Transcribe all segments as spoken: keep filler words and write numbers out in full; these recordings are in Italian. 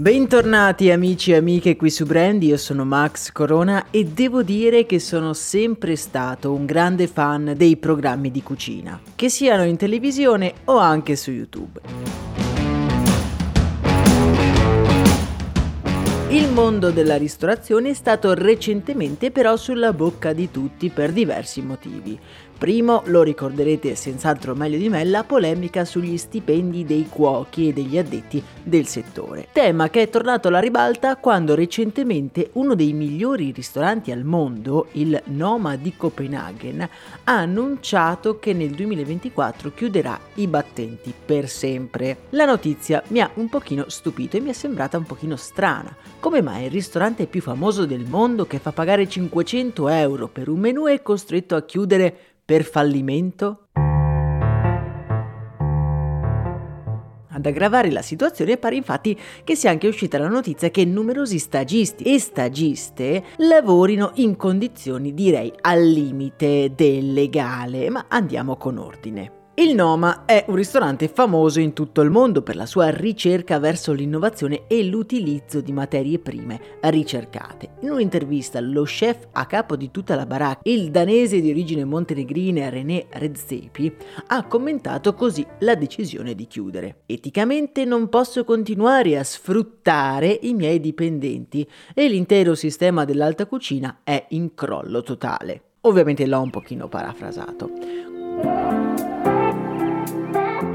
Bentornati amici e amiche qui su Brandy, io sono Max Corona e devo dire che sono sempre stato un grande fan dei programmi di cucina, che siano in televisione o anche su YouTube. Il mondo della ristorazione è stato recentemente però sulla bocca di tutti per diversi motivi. Primo, lo ricorderete senz'altro meglio di me, la polemica sugli stipendi dei cuochi e degli addetti del settore. Tema che è tornato alla ribalta quando recentemente uno dei migliori ristoranti al mondo, il Noma di Copenhagen, ha annunciato che nel duemilaventiquattro chiuderà i battenti per sempre. La notizia mi ha un pochino stupito e mi è sembrata un pochino strana. Come mai il ristorante più famoso del mondo, che fa pagare cinquecento euro per un menù, è costretto a chiudere per fallimento? Ad aggravare la situazione pare infatti che sia anche uscita la notizia che numerosi stagisti e stagiste lavorino in condizioni direi al limite del legale, ma andiamo con ordine. Il Noma è un ristorante famoso in tutto il mondo per la sua ricerca verso l'innovazione e l'utilizzo di materie prime ricercate. In un'intervista lo chef a capo di tutta la baracca, il danese di origine montenegrina René Redzepi, ha commentato così la decisione di chiudere. Eticamente non posso continuare a sfruttare i miei dipendenti e l'intero sistema dell'alta cucina è in crollo totale. Ovviamente l'ho un pochino parafrasato.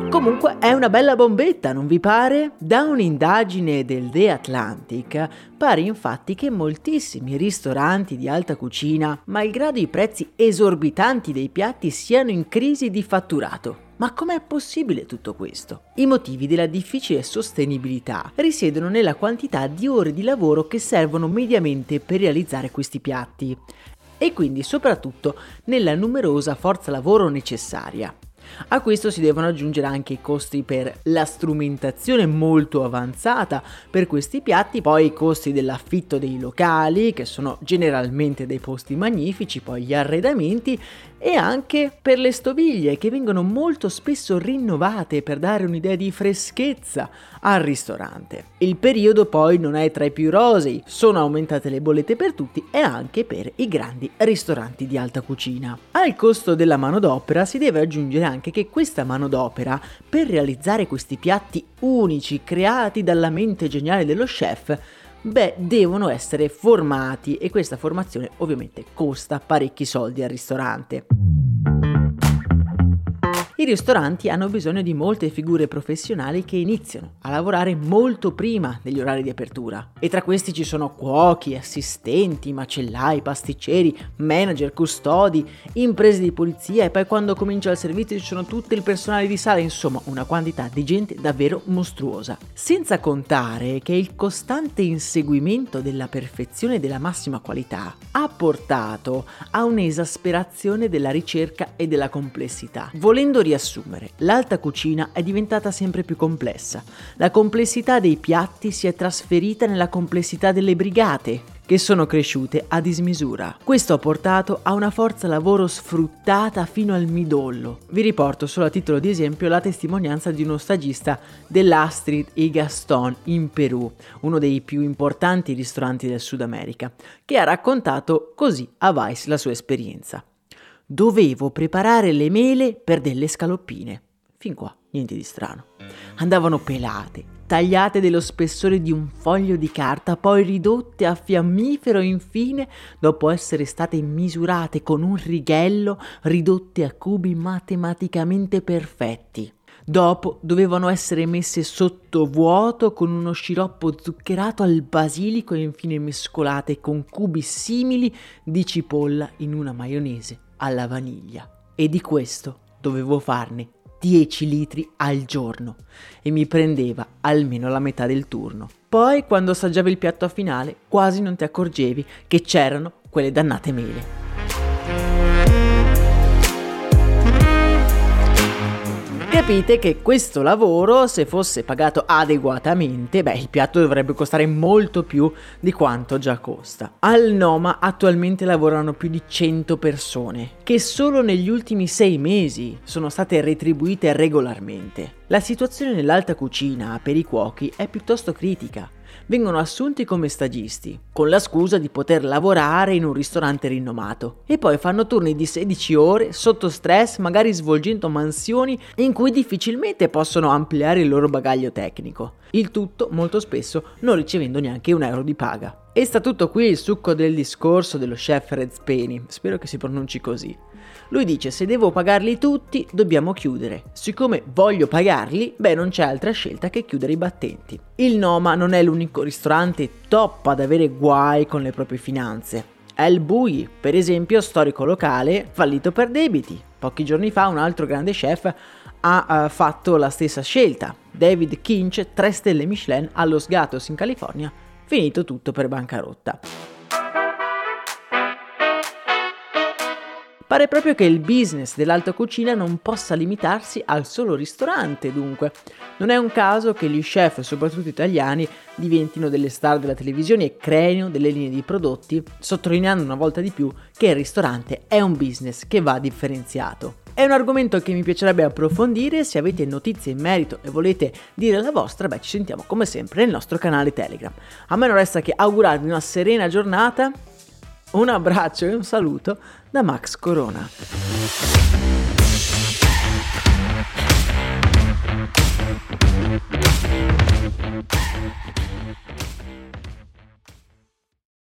Comunque è una bella bombetta, non vi pare? Da un'indagine del The Atlantic pare infatti che moltissimi ristoranti di alta cucina, malgrado i prezzi esorbitanti dei piatti, siano in crisi di fatturato. Ma com'è possibile tutto questo? I motivi della difficile sostenibilità risiedono nella quantità di ore di lavoro che servono mediamente per realizzare questi piatti e quindi soprattutto nella numerosa forza lavoro necessaria. A questo si devono aggiungere anche i costi per la strumentazione molto avanzata per questi piatti, poi i costi dell'affitto dei locali, che sono generalmente dei posti magnifici, poi gli arredamenti e anche per le stoviglie, che vengono molto spesso rinnovate per dare un'idea di freschezza al ristorante. Il periodo poi non è tra i più rosei, sono aumentate le bollette per tutti e anche per i grandi ristoranti di alta cucina. Al costo della manodopera si deve aggiungere anche che questa manodopera, per realizzare questi piatti unici creati dalla mente geniale dello chef, beh, devono essere formati e questa formazione ovviamente costa parecchi soldi al ristorante. I ristoranti hanno bisogno di molte figure professionali che iniziano a lavorare molto prima degli orari di apertura e tra questi ci sono cuochi, assistenti, macellai, pasticceri, manager, custodi, imprese di pulizia e poi quando comincia il servizio ci sono tutto il personale di sala, insomma una quantità di gente davvero mostruosa. Senza contare che il costante inseguimento della perfezione e della massima qualità ha portato a un'esasperazione della ricerca e della complessità. Volendo riassumere, l'alta cucina è diventata sempre più complessa. La complessità dei piatti si è trasferita nella complessità delle brigate, che sono cresciute a dismisura. Questo ha portato a una forza lavoro sfruttata fino al midollo. Vi riporto solo a titolo di esempio la testimonianza di uno stagista dell'Astrid y Gastón in Perù, uno dei più importanti ristoranti del Sud America, che ha raccontato così a Vice la sua esperienza. Dovevo preparare le mele per delle scaloppine. Fin qua, niente di strano. Andavano pelate, tagliate dello spessore di un foglio di carta, poi ridotte a fiammifero e infine, dopo essere state misurate con un righello, ridotte a cubi matematicamente perfetti. Dopo dovevano essere messe sotto vuoto con uno sciroppo zuccherato al basilico e infine mescolate con cubi simili di cipolla in una maionese alla vaniglia. E di questo dovevo farne dieci litri al giorno e mi prendeva almeno la metà del turno. Poi, quando assaggiavi il piatto a finale, quasi non ti accorgevi che c'erano quelle dannate mele. Capite che questo lavoro, se fosse pagato adeguatamente, beh, il piatto dovrebbe costare molto più di quanto già costa. Al Noma attualmente lavorano più di cento persone, che solo negli ultimi sei mesi sono state retribuite regolarmente. La situazione nell'alta cucina per i cuochi è piuttosto critica. Vengono assunti come stagisti, con la scusa di poter lavorare in un ristorante rinomato, e poi fanno turni di sedici ore sotto stress, magari svolgendo mansioni in cui difficilmente possono ampliare il loro bagaglio tecnico, il tutto molto spesso non ricevendo neanche un euro di paga. E sta tutto qui il succo del discorso dello chef Redzepi, spero che si pronunci così. Lui dice: se devo pagarli tutti, dobbiamo chiudere. Siccome voglio pagarli, beh, non c'è altra scelta che chiudere i battenti. Il Noma non è l'unico ristorante top ad avere guai con le proprie finanze. El Bulli, per esempio, storico locale, fallito per debiti. Pochi giorni fa un altro grande chef ha uh, fatto la stessa scelta. David Kinch, tre stelle Michelin a Los Gatos in California, finito tutto per bancarotta. Pare proprio che il business dell'alta cucina non possa limitarsi al solo ristorante, dunque. Non è un caso che gli chef, soprattutto italiani, diventino delle star della televisione e creino delle linee di prodotti, sottolineando una volta di più che il ristorante è un business che va differenziato. È un argomento che mi piacerebbe approfondire. Se avete notizie in merito e volete dire la vostra, beh, ci sentiamo come sempre nel nostro canale Telegram. A me non resta che augurarvi una serena giornata, un abbraccio e un saluto da Max Corona.